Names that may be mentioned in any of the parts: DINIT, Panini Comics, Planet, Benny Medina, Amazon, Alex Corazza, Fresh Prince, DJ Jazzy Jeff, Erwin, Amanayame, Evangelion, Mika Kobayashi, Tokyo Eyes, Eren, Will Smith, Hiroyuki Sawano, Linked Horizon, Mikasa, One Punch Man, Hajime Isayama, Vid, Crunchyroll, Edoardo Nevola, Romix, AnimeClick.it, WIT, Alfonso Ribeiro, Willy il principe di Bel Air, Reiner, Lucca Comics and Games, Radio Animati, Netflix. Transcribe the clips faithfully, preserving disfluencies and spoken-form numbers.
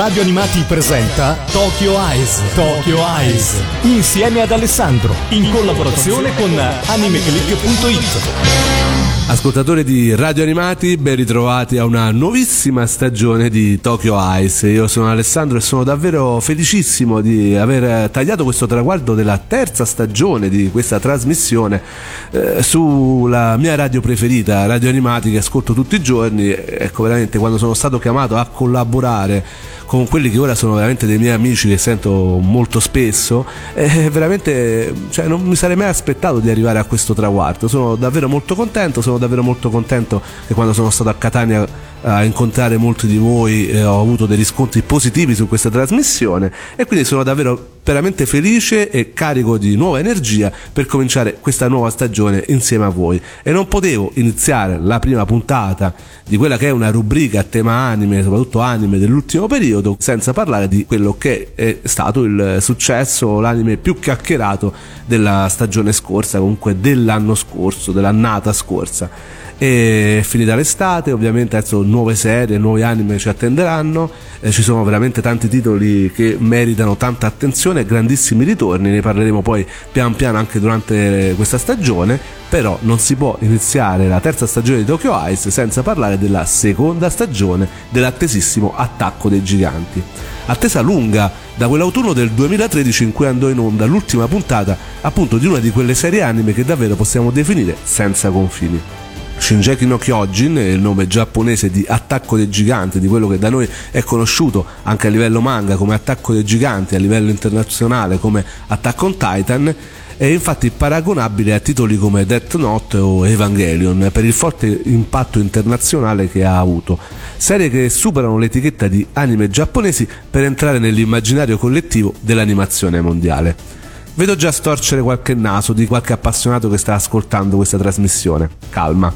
Radio Animati presenta Tokyo Eyes, Tokyo Eyes, insieme ad Alessandro, in collaborazione con AnimeClick.it. Ascoltatori di Radio Animati, ben ritrovati a una nuovissima stagione di Tokyo Eyes. Io sono Alessandro e sono davvero felicissimo di aver tagliato questo traguardo della terza stagione di questa trasmissione eh, sulla mia radio preferita, Radio Animati, che ascolto tutti i giorni. Ecco, veramente quando sono stato chiamato a collaborare con quelli che ora sono veramente dei miei amici, che sento molto spesso, e veramente cioè, non mi sarei mai aspettato di arrivare a questo traguardo. Sono davvero molto contento, sono davvero molto contento che quando sono stato a Catania a incontrare molti di voi eh, ho avuto dei riscontri positivi su questa trasmissione, e quindi sono davvero veramente felice e carico di nuova energia per cominciare questa nuova stagione insieme a voi. E non potevo iniziare la prima puntata di quella che è una rubrica a tema anime, soprattutto anime dell'ultimo periodo, senza parlare di quello che è stato il successo, l'anime più chiacchierato della stagione scorsa, comunque dell'anno scorso, dell'annata scorsa. E finita l'estate, ovviamente adesso nuove serie, nuovi anime ci attenderanno, eh, ci sono veramente tanti titoli che meritano tanta attenzione e grandissimi ritorni, ne parleremo poi pian piano anche durante questa stagione. Però non si può iniziare la terza stagione di Tokyo Eyes senza parlare della seconda stagione dell'attesissimo Attacco dei Giganti, attesa lunga da quell'autunno del duemilatredici in cui andò in onda l'ultima puntata appunto di una di quelle serie anime che davvero possiamo definire senza confini. Shinjeki no Kyojin è il nome giapponese di Attacco dei Giganti, di quello che da noi è conosciuto anche a livello manga come Attacco dei Giganti, a livello internazionale come Attack on Titan. È infatti paragonabile a titoli come Death Note o Evangelion per il forte impatto internazionale che ha avuto, serie che superano l'etichetta di anime giapponesi per entrare nell'immaginario collettivo dell'animazione mondiale. Vedo già storcere qualche naso di qualche appassionato che sta ascoltando questa trasmissione. Calma,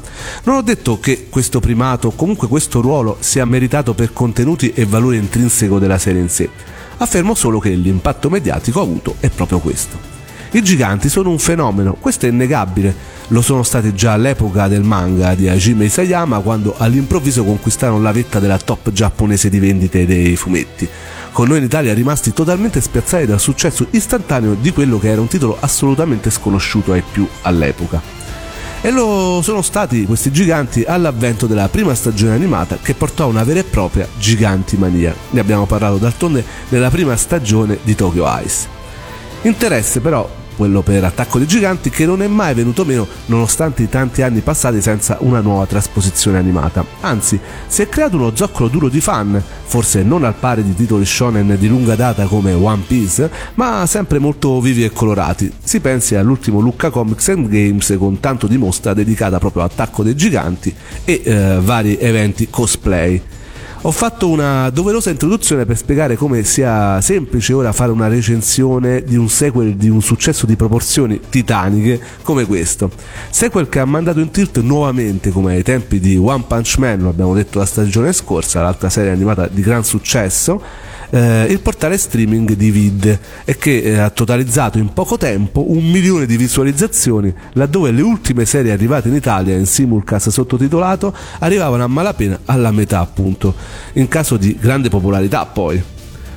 non ho detto che questo primato, comunque questo ruolo, sia meritato per contenuti e valore intrinseco della serie in sé. Affermo solo che l'impatto mediatico avuto è proprio questo. I giganti sono un fenomeno, questo è innegabile, lo sono stati già all'epoca del manga di Hajime Isayama, quando all'improvviso conquistarono la vetta della top giapponese di vendite dei fumetti, con noi in Italia rimasti totalmente spiazzati dal successo istantaneo di quello che era un titolo assolutamente sconosciuto ai più all'epoca. E lo sono stati questi giganti all'avvento della prima stagione animata, che portò a una vera e propria gigantimania. Ne abbiamo parlato d'altronde nella prima stagione di Tokyo Eyes. Interesse però quello per Attacco dei Giganti, che non è mai venuto meno nonostante i tanti anni passati senza una nuova trasposizione animata. Anzi, si è creato uno zoccolo duro di fan, forse non al pari di titoli shonen di lunga data come One Piece, ma sempre molto vivi e colorati. Si pensi all'ultimo Lucca Comics and Games, con tanto di mostra dedicata proprio a Attacco dei Giganti e eh, vari eventi cosplay. Ho fatto una doverosa introduzione per spiegare come sia semplice ora fare una recensione di un sequel di un successo di proporzioni titaniche come questo. Sequel che ha mandato in tilt nuovamente, come ai tempi di One Punch Man, lo abbiamo detto la stagione scorsa, l'altra serie animata di gran successo, eh, il portale streaming di Vid, e che eh, ha totalizzato in poco tempo un milione di visualizzazioni, laddove le ultime serie arrivate in Italia in simulcast sottotitolato arrivavano a malapena alla metà appunto, in caso di grande popolarità poi.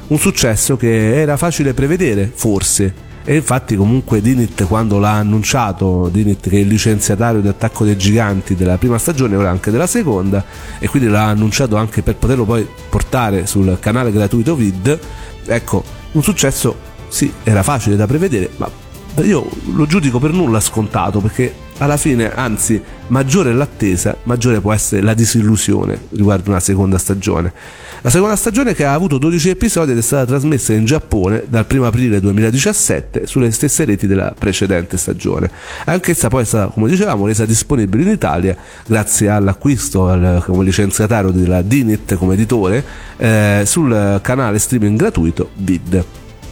Un successo che era facile prevedere, forse, e infatti comunque DINIT, quando l'ha annunciato, DINIT che è il licenziatario di Attacco dei Giganti della prima stagione, ora anche della seconda, e quindi l'ha annunciato anche per poterlo poi portare sul canale gratuito Vid, ecco, un successo sì, era facile da prevedere, ma io lo giudico per nulla scontato, perché alla fine, anzi, maggiore è l'attesa, maggiore può essere la disillusione riguardo una seconda stagione. La seconda stagione, che ha avuto dodici episodi ed è stata trasmessa in Giappone dal primo aprile duemiladiciassette sulle stesse reti della precedente stagione. Anch'essa poi è stata, come dicevamo, resa disponibile in Italia grazie all'acquisto al, come licenziatario della DINIT come editore eh, sul canale streaming gratuito Vid.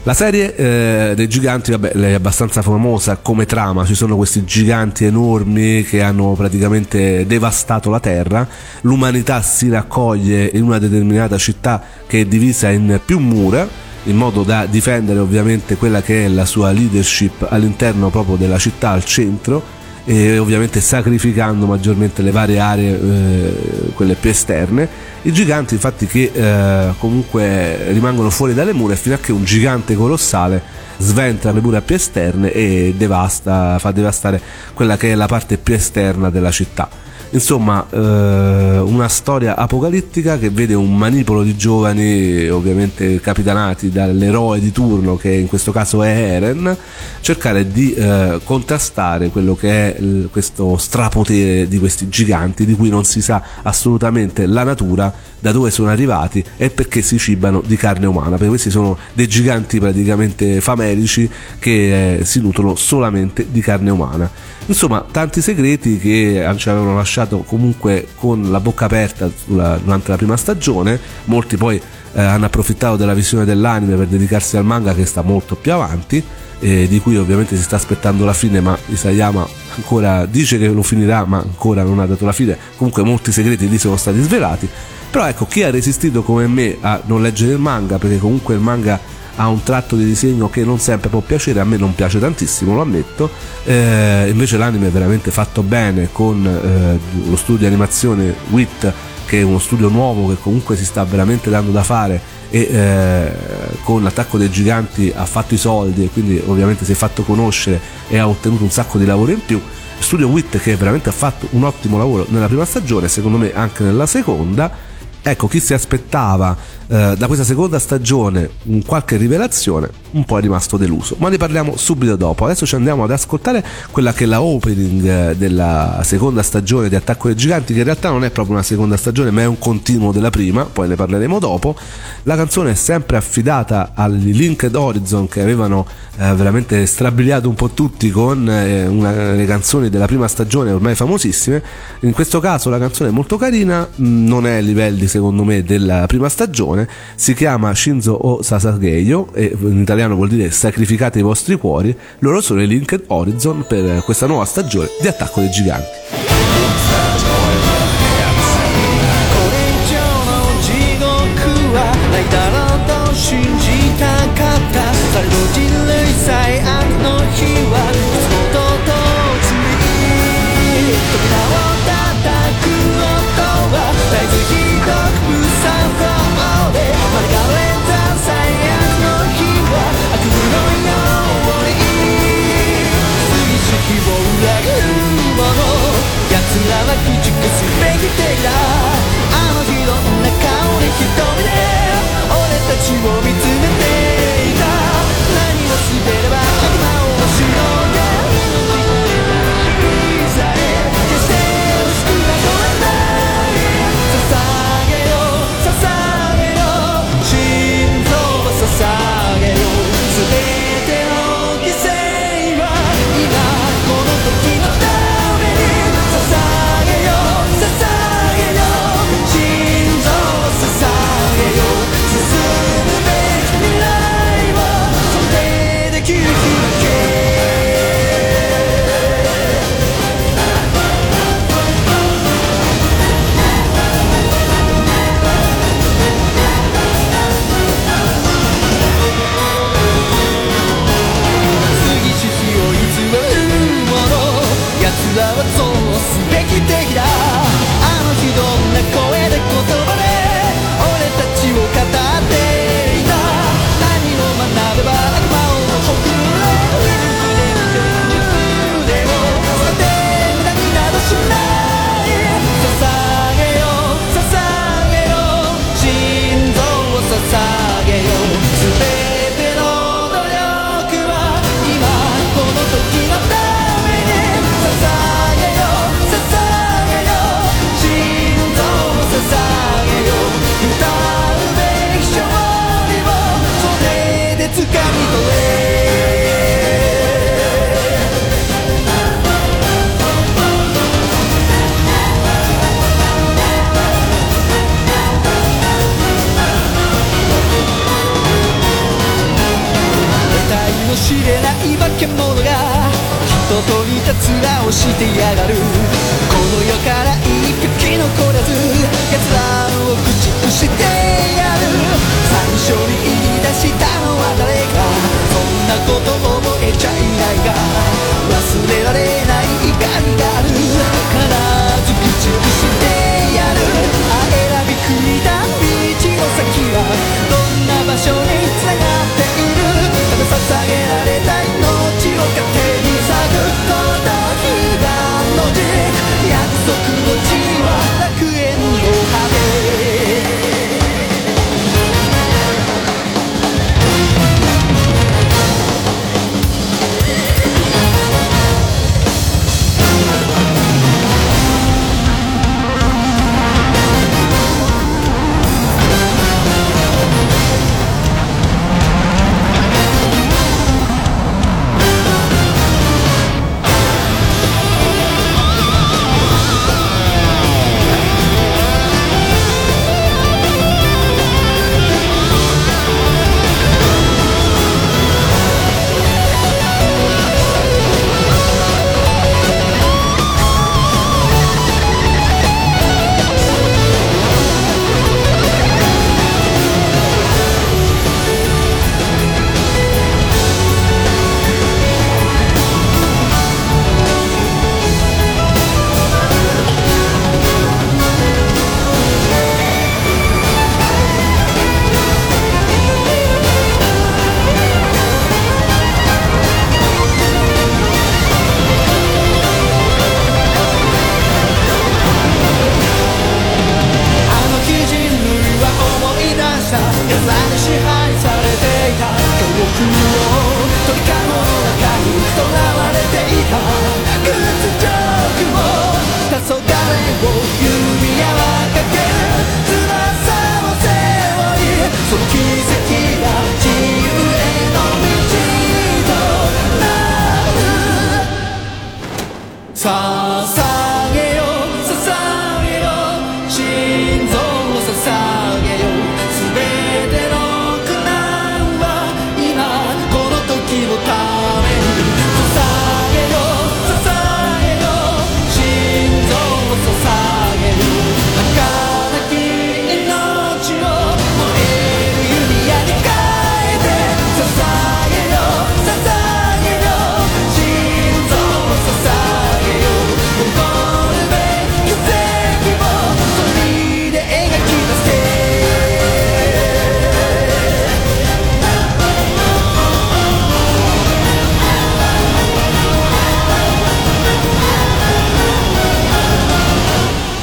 La serie eh, dei giganti, vabbè, è abbastanza famosa come trama. Ci sono questi giganti enormi che hanno praticamente devastato la terra, l'umanità si raccoglie in una determinata città che è divisa in più mura, in modo da difendere ovviamente quella che è la sua leadership all'interno proprio della città al centro, e ovviamente sacrificando maggiormente le varie aree, eh, quelle più esterne. I giganti infatti che eh, comunque rimangono fuori dalle mura fino a che un gigante colossale sventra le mura più esterne e devasta, fa devastare quella che è la parte più esterna della città. Insomma, eh, una storia apocalittica che vede un manipolo di giovani, ovviamente capitanati dall'eroe di turno, che in questo caso è Eren, cercare di eh, contrastare quello che è l- questo strapotere di questi giganti, di cui non si sa assolutamente la natura, da dove sono arrivati e perché si cibano di carne umana, perché questi sono dei giganti praticamente famelici che eh, si nutrono solamente di carne umana. Insomma, tanti segreti che ci avevano lasciato comunque con la bocca aperta sulla, durante la prima stagione. Molti poi eh, hanno approfittato della visione dell'anime per dedicarsi al manga, che sta molto più avanti, eh, di cui ovviamente si sta aspettando la fine, ma Isayama ancora dice che lo finirà, ma ancora non ha dato la fine. Comunque molti segreti lì sono stati svelati, però ecco, chi ha resistito come me a non leggere il manga, perché comunque il manga ha un tratto di disegno che non sempre può piacere, a me non piace tantissimo, lo ammetto, eh, invece l'anime è veramente fatto bene, con eh, lo studio di animazione W I T, che è uno studio nuovo che comunque si sta veramente dando da fare, e eh, con l'attacco dei giganti ha fatto i soldi e quindi ovviamente si è fatto conoscere e ha ottenuto un sacco di lavoro in più. Studio W I T che veramente ha fatto un ottimo lavoro nella prima stagione, secondo me anche nella seconda. Ecco, chi si aspettava eh, da questa seconda stagione un qualche rivelazione, un po' è rimasto deluso, ma ne parliamo subito dopo. Adesso ci andiamo ad ascoltare quella che è la opening della seconda stagione di Attacco dei Giganti, che in realtà non è proprio una seconda stagione, ma è un continuo della prima, poi ne parleremo dopo. La canzone è sempre affidata agli Linked Horizon, che avevano eh, veramente strabiliato un po' tutti con eh, una, le canzoni della prima stagione ormai famosissime. In questo caso la canzone è molto carina, non è ai livelli secondo me della prima stagione. Si chiama Shinzo o Sasageyo e in italiano vuol dire sacrificate i vostri cuori. Loro sono i Linked Horizon per questa nuova stagione di Attacco dei Giganti. Grazie.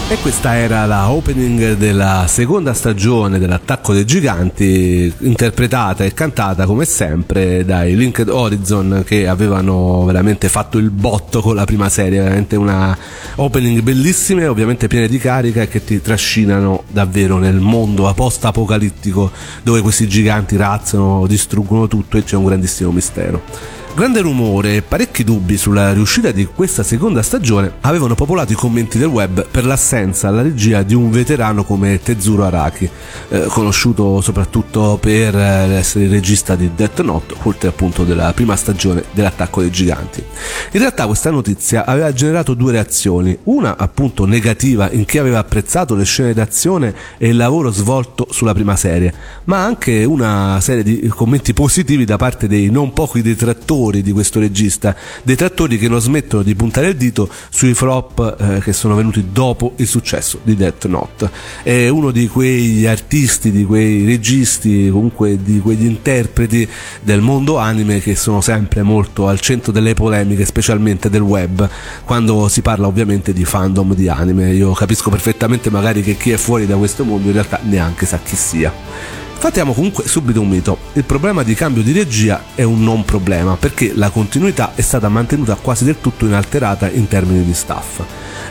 E questa era la opening della seconda stagione dell'Attacco dei Giganti, interpretata e cantata come sempre dai Linked Horizon, che avevano veramente fatto il botto con la prima serie. Veramente una opening bellissime, ovviamente piene di carica, e che ti trascinano davvero nel mondo post-apocalittico dove questi giganti razzano, distruggono tutto e c'è un grandissimo mistero. Grande rumore e parecchi dubbi sulla riuscita di questa seconda stagione avevano popolato i commenti del web per l'assenza alla regia di un veterano come Tetsuro Araki, eh, conosciuto soprattutto per essere il regista di Death Note, oltre appunto della prima stagione dell'Attacco dei Giganti. In realtà questa notizia aveva generato due reazioni, una appunto negativa in chi aveva apprezzato le scene d'azione e il lavoro svolto sulla prima serie, ma anche una serie di commenti positivi da parte dei non pochi detrattori di questo regista, detrattori che non smettono di puntare il dito sui flop eh, che sono venuti dopo il successo di Death Note. È uno di quegli artisti, di quei registi, comunque di quegli interpreti del mondo anime che sono sempre molto al centro delle polemiche, specialmente del web, quando si parla ovviamente di fandom di anime. Io capisco perfettamente magari che chi è fuori da questo mondo in realtà neanche sa chi sia. Fatiamo comunque subito un mito: il problema di cambio di regia è un non problema, perché la continuità è stata mantenuta quasi del tutto inalterata in termini di staff,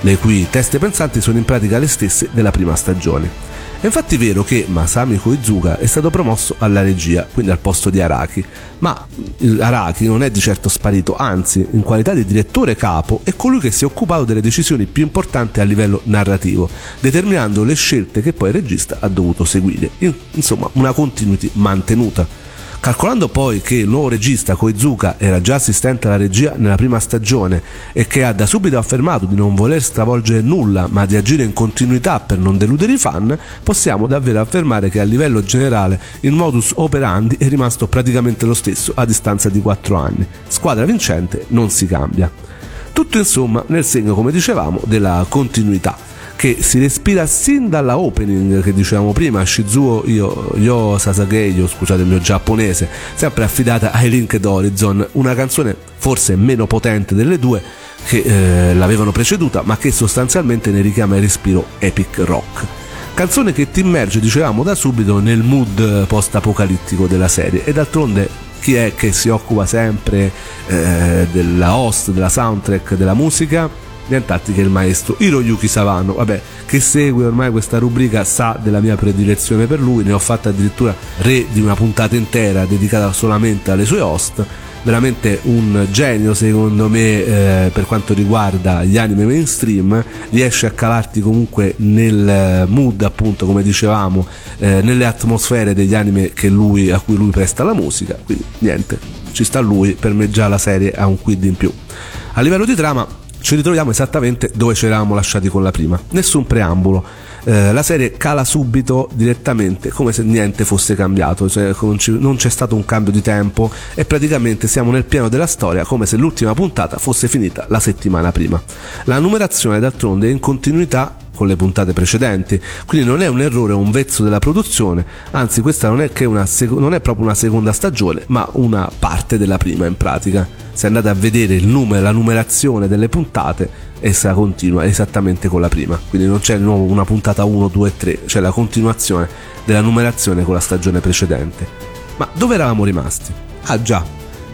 le cui teste pensanti sono in pratica le stesse della prima stagione. È infatti vero che Masami Koizuka è stato promosso alla regia, quindi al posto di Araki, ma Araki non è di certo sparito, anzi, in qualità di direttore capo è colui che si è occupato delle decisioni più importanti a livello narrativo, determinando le scelte che poi il regista ha dovuto seguire. Insomma, una continuity mantenuta. Calcolando poi che il nuovo regista Koizuka era già assistente alla regia nella prima stagione e che ha da subito affermato di non voler stravolgere nulla ma di agire in continuità per non deludere i fan, possiamo davvero affermare che a livello generale il modus operandi è rimasto praticamente lo stesso a distanza di quattro anni. Squadra vincente non si cambia. Tutto insomma nel segno, come dicevamo, della continuità, che si respira sin dalla opening che dicevamo prima, Shinzo o Sasageyo, scusate il mio giapponese, sempre affidata ai Linked Horizon, una canzone forse meno potente delle due che eh, l'avevano preceduta, ma che sostanzialmente ne richiama il respiro epic rock. Canzone che ti immerge, dicevamo, da subito nel mood post-apocalittico della serie, e d'altronde chi è che si occupa sempre eh, della host, della soundtrack, della musica? Nient'altro che il maestro Hiroyuki Sawano. Vabbè, che segue ormai questa rubrica sa della mia predilezione per lui, ne ho fatta addirittura re di una puntata intera dedicata solamente alle sue host. Veramente un genio secondo me eh, per quanto riguarda gli anime mainstream. Riesce a calarti comunque nel mood, appunto, come dicevamo, eh, nelle atmosfere degli anime che lui, a cui lui presta la musica, quindi niente, ci sta lui. Per me già la serie ha un quid in più. A livello di trama ci ritroviamo esattamente dove ci eravamo lasciati con la prima, nessun preambolo, eh, la serie cala subito direttamente come se niente fosse cambiato, cioè non c'è stato un cambio di tempo e praticamente siamo nel piano della storia come se l'ultima puntata fosse finita la settimana prima. La numerazione d'altronde è in continuità con le puntate precedenti, quindi non è un errore o un vezzo della produzione, anzi questa non è, che una sec- non è proprio una seconda stagione ma una parte della prima in pratica. Se andate a vedere il numero, la numerazione delle puntate, essa continua esattamente con la prima, quindi non c'è di nuovo una puntata uno, due, tre, c'è la continuazione della numerazione con la stagione precedente. Ma dove eravamo rimasti? Ah già,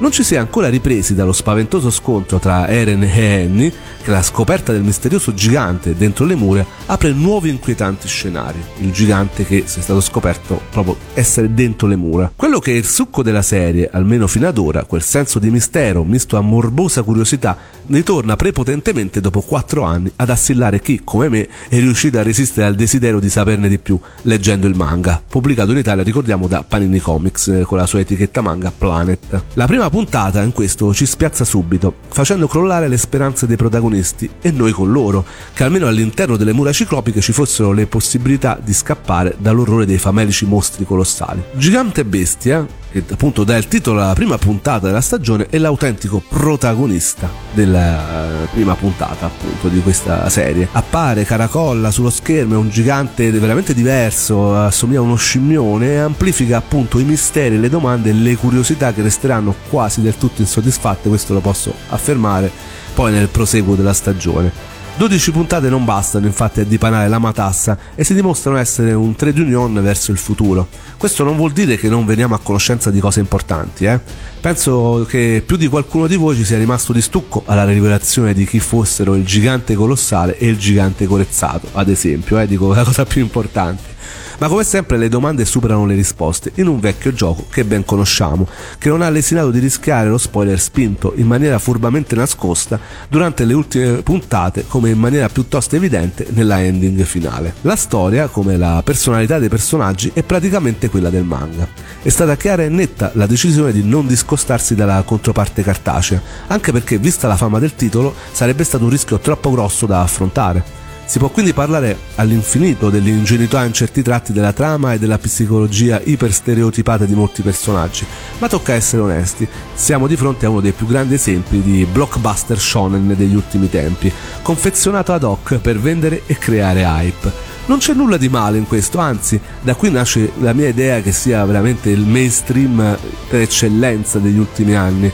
non ci si è ancora ripresi dallo spaventoso scontro tra Eren e Annie, che la scoperta del misterioso gigante dentro le mura apre nuovi inquietanti scenari. Il gigante che, se è stato scoperto, proprio essere dentro le mura. Quello che è il succo della serie, almeno fino ad ora, quel senso di mistero misto a morbosa curiosità, ritorna prepotentemente dopo quattro anni ad assillare chi, come me, è riuscito a resistere al desiderio di saperne di più leggendo il manga, pubblicato in Italia, ricordiamo, da Panini Comics, con la sua etichetta manga Planet. La prima La puntata in questo ci spiazza subito, facendo crollare le speranze dei protagonisti e noi con loro, che almeno all'interno delle mura ciclopiche ci fossero le possibilità di scappare dall'orrore dei famelici mostri colossali. Gigante Bestia, che appunto dà il titolo alla prima puntata della stagione, è l'autentico protagonista della prima puntata appunto di questa serie. Appare, caracolla sullo schermo, è un gigante veramente diverso, assomiglia a uno scimmione e amplifica appunto i misteri, le domande e le curiosità che resteranno quasi del tutto insoddisfatte, questo lo posso affermare, poi nel proseguo della stagione. dodici puntate non bastano infatti a dipanare la matassa e si dimostrano essere un trade union verso il futuro. Questo non vuol dire che non veniamo a conoscenza di cose importanti, eh? Penso che più di qualcuno di voi ci sia rimasto di stucco alla rivelazione di chi fossero il gigante colossale e il gigante corezzato, ad esempio, eh? Dico la cosa più importante. Ma come sempre le domande superano le risposte in un vecchio gioco che ben conosciamo, che non ha lesinato di rischiare lo spoiler spinto in maniera furbamente nascosta durante le ultime puntate, come in maniera piuttosto evidente nella ending finale. La storia, come la personalità dei personaggi, è praticamente quella del manga. È stata chiara e netta la decisione di non discostarsi dalla controparte cartacea, anche perché, vista la fama del titolo, sarebbe stato un rischio troppo grosso da affrontare. Si può quindi parlare all'infinito dell'ingenuità in certi tratti della trama e della psicologia iperstereotipata di molti personaggi, ma tocca essere onesti, siamo di fronte a uno dei più grandi esempi di blockbuster shonen degli ultimi tempi, confezionato ad hoc per vendere e creare hype. Non c'è nulla di male in questo, anzi, da qui nasce la mia idea che sia veramente il mainstream per eccellenza degli ultimi anni.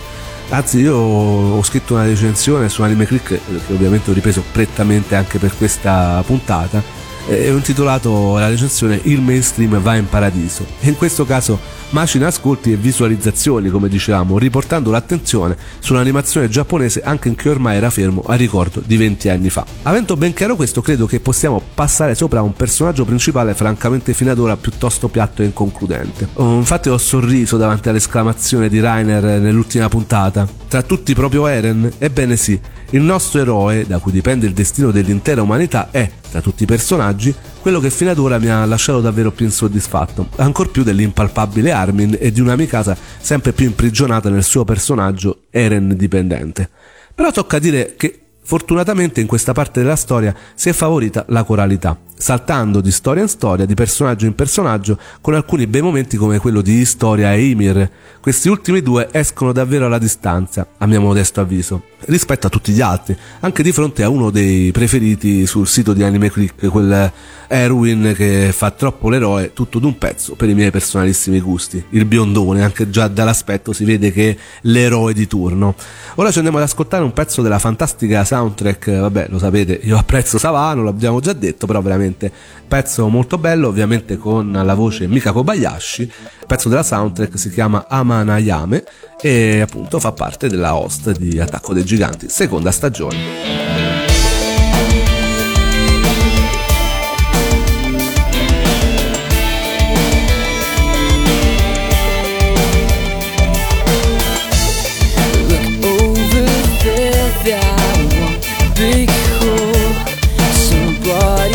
Anzi, io ho scritto una recensione su AnimeClick, che ovviamente ho ripreso prettamente anche per questa puntata, e ho intitolato la recensione "Il mainstream va in paradiso", e in questo caso macina ascolti e visualizzazioni, come dicevamo, riportando l'attenzione sull'animazione giapponese anche in chi ormai era fermo a ricordo di venti anni fa. Avendo ben chiaro questo, credo che possiamo passare sopra a un personaggio principale francamente fino ad ora piuttosto piatto e inconcludente. Infatti ho sorriso davanti all'esclamazione di Reiner nell'ultima puntata: tra tutti proprio Eren? Ebbene sì, il nostro eroe, da cui dipende il destino dell'intera umanità, è, tra tutti i personaggi, quello che fino ad ora mi ha lasciato davvero più insoddisfatto, ancor più dell'impalpabile Armin e di una Mikasa sempre più imprigionata nel suo personaggio Eren dipendente. Però tocca dire che fortunatamente in questa parte della storia si è favorita la coralità, saltando di storia in storia, di personaggio in personaggio, con alcuni bei momenti come quello di Historia e Ymir. Questi ultimi due escono davvero alla distanza, a mio modesto avviso, rispetto a tutti gli altri, anche di fronte a uno dei preferiti sul sito di AnimeClick, quel Erwin che fa troppo l'eroe tutto d'un pezzo per i miei personalissimi gusti, il biondone. Anche già dall'aspetto si vede che è l'eroe di turno. Ora ci andiamo ad ascoltare un pezzo della fantastica soundtrack, vabbè, lo sapete, io apprezzo Sawano, l'abbiamo già detto, però veramente pezzo molto bello, ovviamente con la voce Mika Kobayashi. Il pezzo della soundtrack si chiama Amanayame e appunto fa parte della host di Attacco dei Giganti, seconda stagione. Oh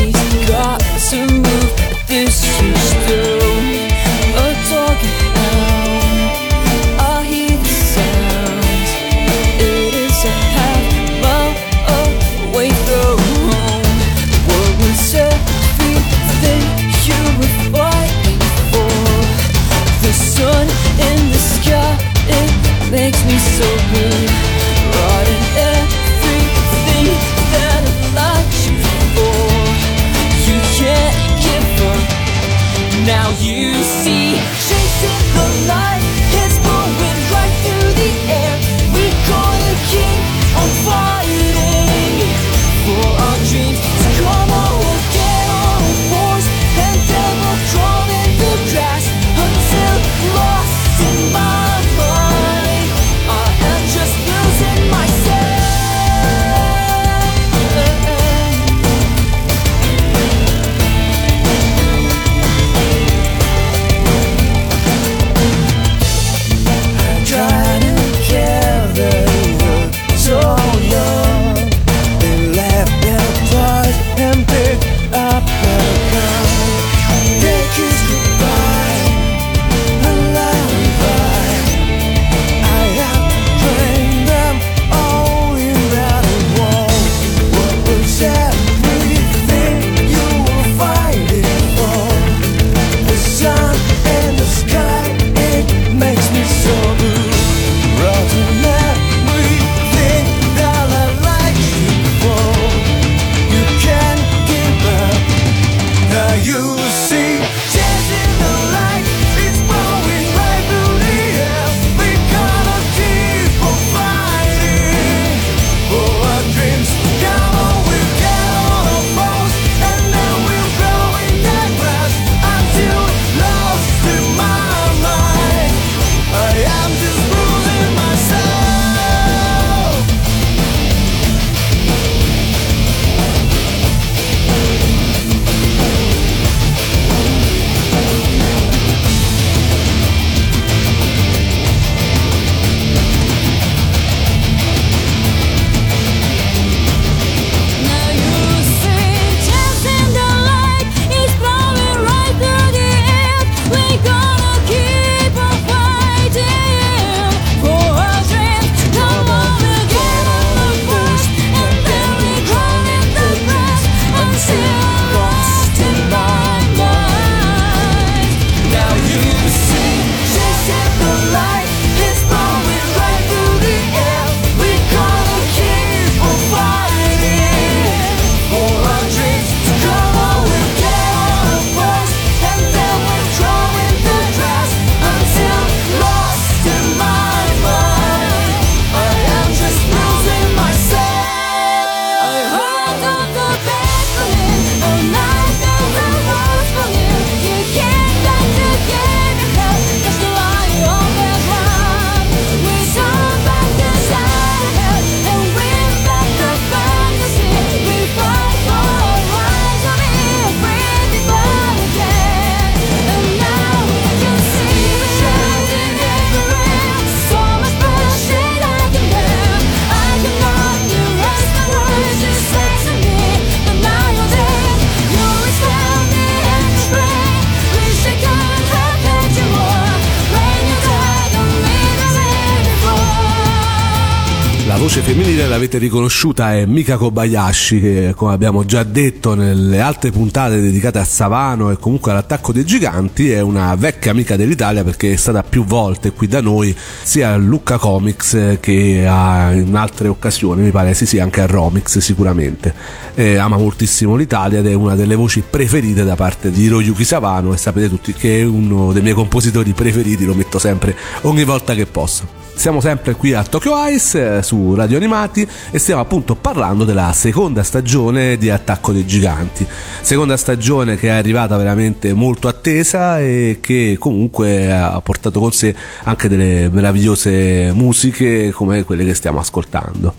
voce femminile l'avete riconosciuta, è Mika Kobayashi, che come abbiamo già detto nelle altre puntate dedicate a Sawano e comunque all'attacco dei giganti è una vecchia amica dell'Italia, perché è stata più volte qui da noi sia a Lucca Comics che a, in altre occasioni mi pare, sì sì, anche a Romix sicuramente. Eh, ama moltissimo l'Italia ed è una delle voci preferite da parte di Hiroyuki Sawano, e sapete tutti che è uno dei miei compositori preferiti, lo metto sempre ogni volta che posso. Siamo sempre qui a Tokyo Eyes su Radio Animati e stiamo appunto parlando della seconda stagione di Attacco dei Giganti, seconda stagione che è arrivata veramente molto attesa e che comunque ha portato con sé anche delle meravigliose musiche come quelle che stiamo ascoltando.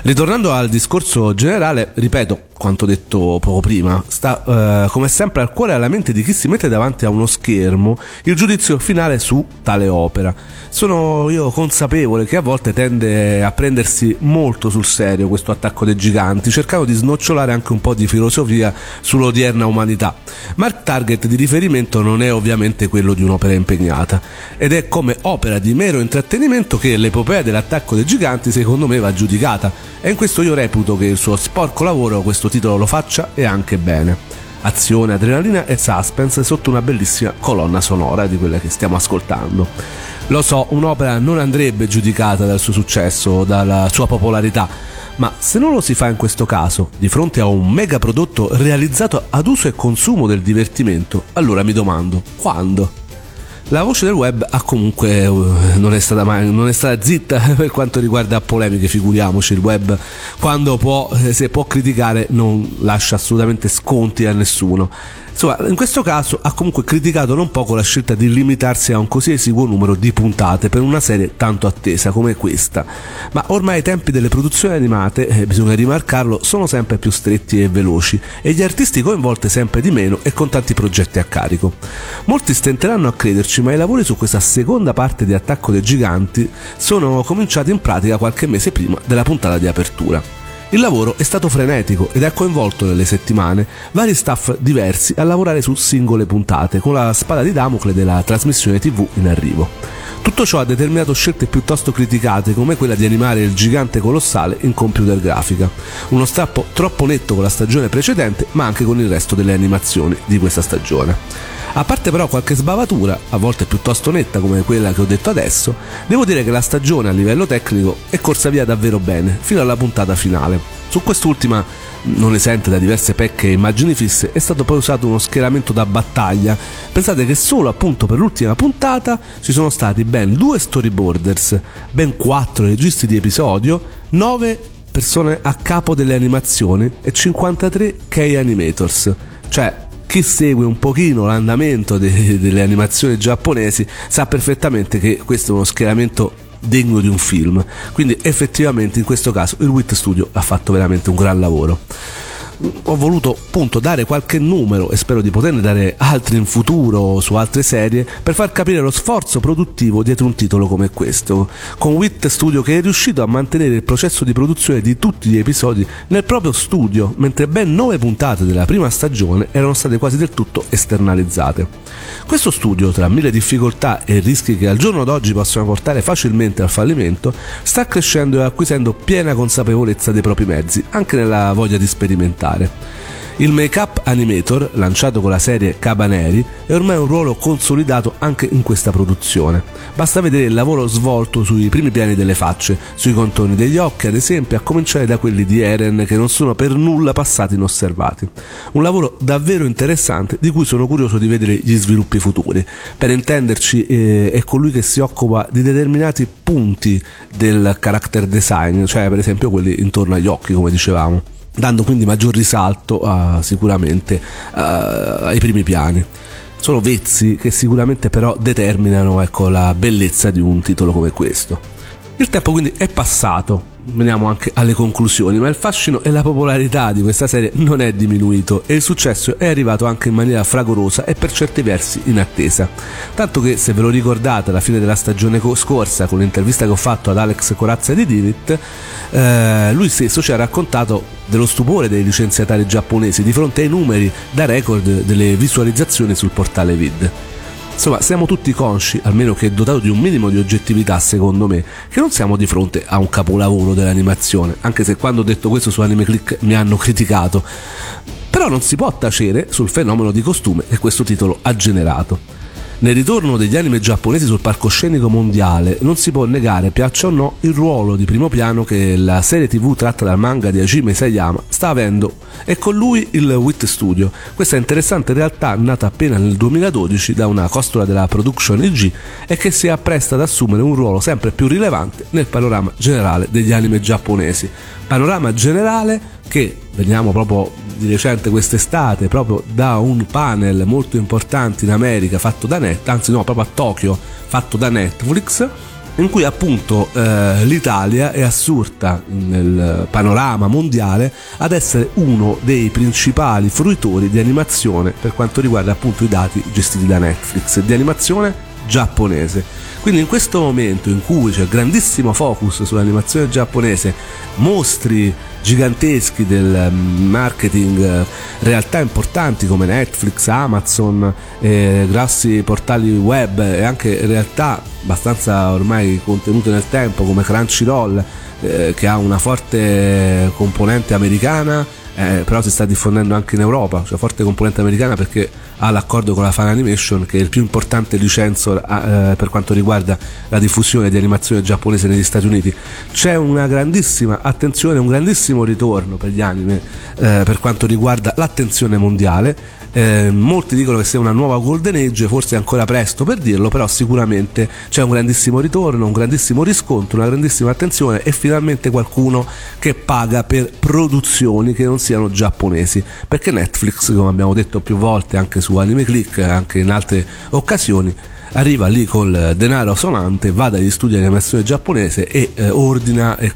Ritornando al discorso generale, ripeto quanto detto poco prima, sta eh, come sempre al cuore e alla mente di chi si mette davanti a uno schermo il giudizio finale su tale opera. Sono io consapevole che a volte tende a prendersi molto sul serio questo Attacco dei Giganti, cercando di snocciolare anche un po' di filosofia sull'odierna umanità, ma il target di riferimento non è ovviamente quello di un'opera impegnata, ed è come opera di mero intrattenimento che l'epopea dell'Attacco dei Giganti secondo me va giudicata, e in questo io reputo che il suo sporco lavoro questo titolo lo faccia, e anche bene. Azione, adrenalina e suspense sotto una bellissima colonna sonora di quella che stiamo ascoltando. Lo so, un'opera non andrebbe giudicata dal suo successo o dalla sua popolarità, ma se non lo si fa in questo caso, di fronte a un mega prodotto realizzato ad uso e consumo del divertimento, allora mi domando, quando? La voce del web ha comunque non è stata mai, non è stata zitta per quanto riguarda polemiche, figuriamoci il web quando può, se può criticare non lascia assolutamente sconti a nessuno. Insomma, in questo caso ha comunque criticato non poco la scelta di limitarsi a un così esiguo numero di puntate per una serie tanto attesa come questa, ma ormai i tempi delle produzioni animate, eh, bisogna rimarcarlo, sono sempre più stretti e veloci e gli artisti coinvolti sempre di meno e con tanti progetti a carico. Molti stenteranno a crederci, ma i lavori su questa seconda parte di Attacco dei Giganti sono cominciati in pratica qualche mese prima della puntata di apertura. Il lavoro è stato frenetico ed ha coinvolto nelle settimane vari staff diversi a lavorare su singole puntate, con la spada di Damocle della trasmissione tivù in arrivo. Tutto ciò ha determinato scelte piuttosto criticate, come quella di animare il gigante colossale in computer grafica, uno strappo troppo netto con la stagione precedente ma anche con il resto delle animazioni di questa stagione. A parte però qualche sbavatura, a volte piuttosto netta come quella che ho detto adesso, devo dire che la stagione a livello tecnico è corsa via davvero bene, fino alla puntata finale. Su quest'ultima, non esente da diverse pecche e immagini fisse, è stato poi usato uno schieramento da battaglia. Pensate che solo appunto per l'ultima puntata ci sono stati ben due storyboarders, ben quattro registi di episodio, nove persone a capo delle animazioni e cinquantatré key animators. Cioè, chi segue un pochino l'andamento de- delle animazioni giapponesi sa perfettamente che questo è uno schieramento degno di un film, quindi effettivamente in questo caso il WIT Studio ha fatto veramente un gran lavoro. Ho voluto appunto dare qualche numero e spero di poterne dare altri in futuro su altre serie per far capire lo sforzo produttivo dietro un titolo come questo, con WIT Studio che è riuscito a mantenere il processo di produzione di tutti gli episodi nel proprio studio, mentre ben nove puntate della prima stagione erano state quasi del tutto esternalizzate. Questo studio, tra mille difficoltà e rischi che al giorno d'oggi possono portare facilmente al fallimento, sta crescendo e acquisendo piena consapevolezza dei propri mezzi, anche nella voglia di sperimentare. Il make-up animator, lanciato con la serie Cabaneri, è ormai un ruolo consolidato anche in questa produzione. Basta vedere il lavoro svolto sui primi piani delle facce, sui contorni degli occhi ad esempio, a cominciare da quelli di Eren che non sono per nulla passati inosservati. Un lavoro davvero interessante di cui sono curioso di vedere gli sviluppi futuri. Per intenderci, eh, è colui che si occupa di determinati punti del character design, cioè per esempio quelli intorno agli occhi come dicevamo, dando quindi maggior risalto uh, sicuramente uh, ai primi piani. Sono vezzi che sicuramente però determinano, ecco, la bellezza di un titolo come questo. Il tempo quindi è passato, veniamo anche alle conclusioni, ma il fascino e la popolarità di questa serie non è diminuito e il successo è arrivato anche in maniera fragorosa e per certi versi inattesa, tanto che, se ve lo ricordate, alla fine della stagione scorsa, con l'intervista che ho fatto ad Alex Corazza di DINIT, eh, lui stesso ci ha raccontato dello stupore dei licenziatari giapponesi di fronte ai numeri da record delle visualizzazioni sul portale Vid. Insomma, siamo tutti consci, almeno che dotato di un minimo di oggettività secondo me, che non siamo di fronte a un capolavoro dell'animazione, anche se quando ho detto questo su AnimeClick mi hanno criticato. Però non si può tacere sul fenomeno di costume che questo titolo ha generato. Nel ritorno degli anime giapponesi sul palcoscenico mondiale non si può negare, piaccia o no, il ruolo di primo piano che la serie tv tratta dal manga di Hajime Isayama sta avendo, e con lui il WIT Studio, questa interessante realtà nata appena nel duemiladodici da una costola della production I G e che si appresta ad assumere un ruolo sempre più rilevante nel panorama generale degli anime giapponesi. Panorama generale che veniamo proprio di recente quest'estate, proprio da un panel molto importante in America fatto da Net, anzi no, proprio a Tokyo, fatto da Netflix, in cui appunto eh, l'Italia è assurta nel panorama mondiale ad essere uno dei principali fruitori di animazione per quanto riguarda appunto i dati gestiti da Netflix, di animazione giapponese. Quindi in questo momento in cui c'è grandissimo focus sull'animazione giapponese, mostri giganteschi del marketing, realtà importanti come Netflix, Amazon, eh, grossi portali web e anche realtà abbastanza ormai contenute nel tempo come Crunchyroll, eh, che ha una forte componente americana, eh, però si sta diffondendo anche in Europa, cioè forte componente americana perché ha l'accordo con la Funimation, che è il più importante licensor eh, per quanto riguarda la diffusione di animazione giapponese negli Stati Uniti. C'è una grandissima attenzione, un grandissimo ritorno per gli anime eh, per quanto riguarda l'attenzione mondiale. Eh, molti dicono che sia una nuova golden age, forse è ancora presto per dirlo, però sicuramente c'è un grandissimo ritorno, un grandissimo riscontro, una grandissima attenzione e finalmente qualcuno che paga per produzioni che non siano giapponesi, perché Netflix, come abbiamo detto più volte anche su AnimeClick, anche in altre occasioni, arriva lì col denaro sonante, va dagli studi di animazione giapponese e eh, ordina eh,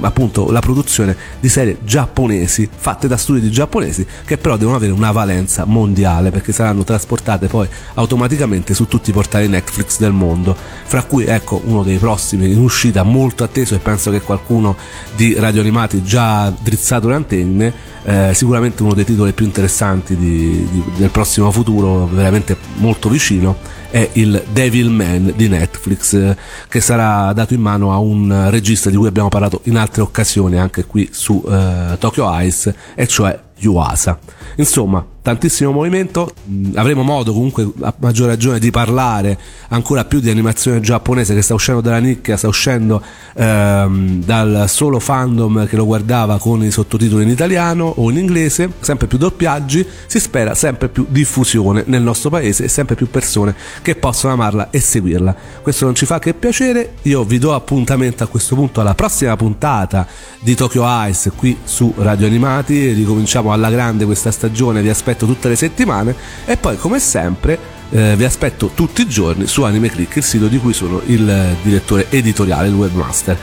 appunto la produzione di serie giapponesi fatte da studi giapponesi, che però devono avere una valenza mondiale perché saranno trasportate poi automaticamente su tutti i portali Netflix del mondo, fra cui ecco uno dei prossimi in uscita molto atteso, e penso che qualcuno di Radio Animati già drizzato le antenne, eh, sicuramente uno dei titoli più interessanti di, di, del prossimo futuro, veramente molto vicino, è il Devil Man di Netflix, che sarà dato in mano a un regista di cui abbiamo parlato in altre occasioni anche qui su eh, Tokyo Eyes, e cioè Yuasa. Insomma, tantissimo movimento, avremo modo comunque a maggior ragione di parlare ancora più di animazione giapponese che sta uscendo dalla nicchia, sta uscendo ehm, dal solo fandom che lo guardava con i sottotitoli in italiano o in inglese, sempre più doppiaggi, si spera sempre più diffusione nel nostro paese e sempre più persone che possono amarla e seguirla. Questo non ci fa che piacere, io vi do appuntamento a questo punto alla prossima puntata di Tokyo Eyes qui su Radio Animati, ricominciamo alla grande questa stagione, vi aspetto tutte le settimane e poi come sempre eh, vi aspetto tutti i giorni su AnimeClick, il sito di cui sono il direttore editoriale, il webmaster.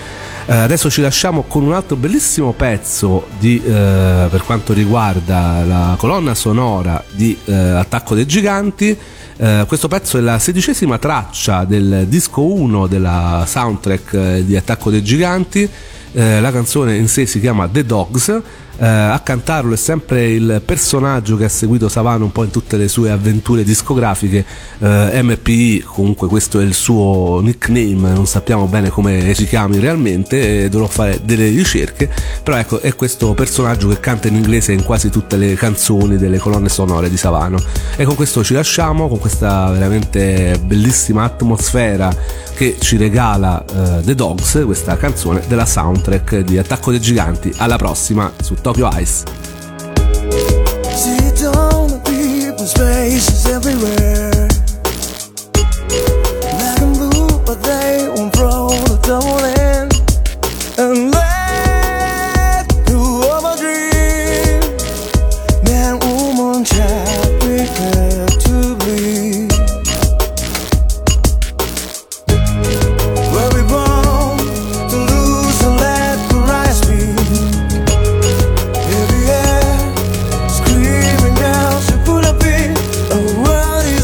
Eh, adesso ci lasciamo con un altro bellissimo pezzo di, eh, per quanto riguarda la colonna sonora di eh, Attacco dei Giganti. Eh, questo pezzo è la sedicesima traccia del disco uno della soundtrack eh, di Attacco dei Giganti. Eh, la canzone in sé si chiama The Dogs. Eh, a cantarlo è sempre il personaggio che ha seguito Sawano un po' in tutte le sue avventure discografiche, eh, M P I, comunque questo è il suo nickname, non sappiamo bene come si chiami realmente, eh, dovrò fare delle ricerche, però ecco, è questo personaggio che canta in inglese in quasi tutte le canzoni delle colonne sonore di Sawano. E con questo ci lasciamo, con questa veramente bellissima atmosfera che ci regala eh, The Dogs, questa canzone della soundtrack di Attacco dei Giganti. Alla prossima su Tokyo Eyes. Sit on the people's faces everywhere. Black and blue, but they won't throw the double in. And let go of a dream. Man, woman, child, we have to be. Were we born to lose and let the rise be? Screaming out to put a beat. A world is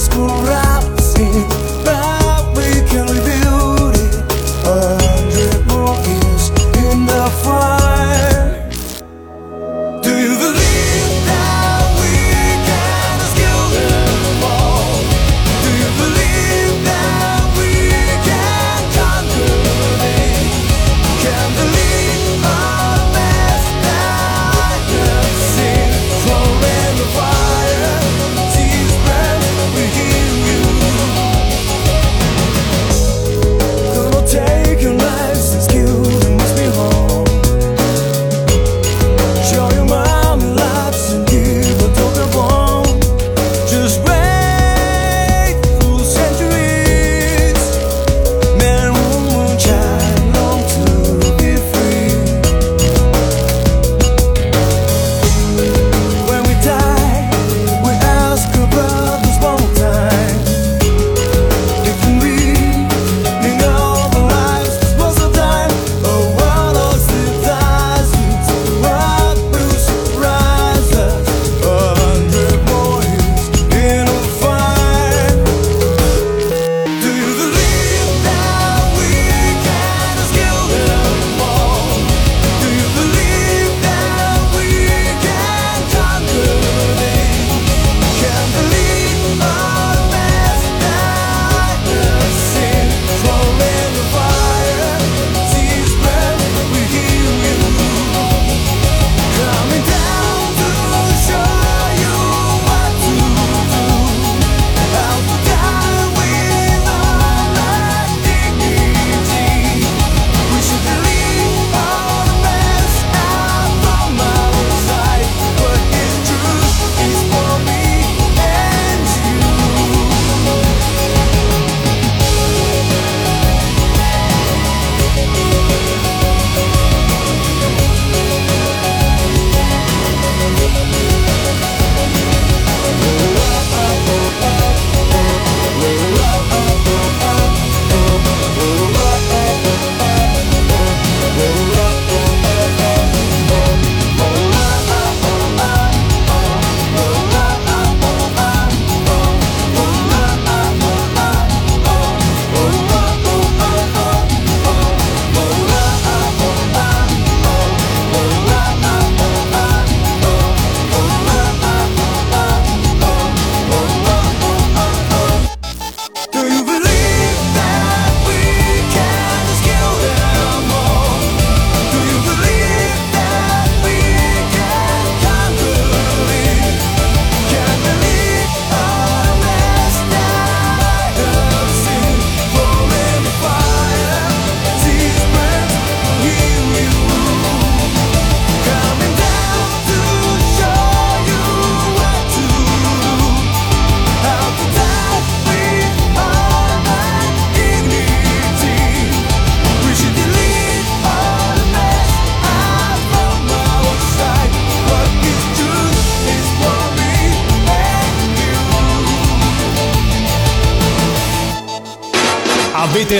Avete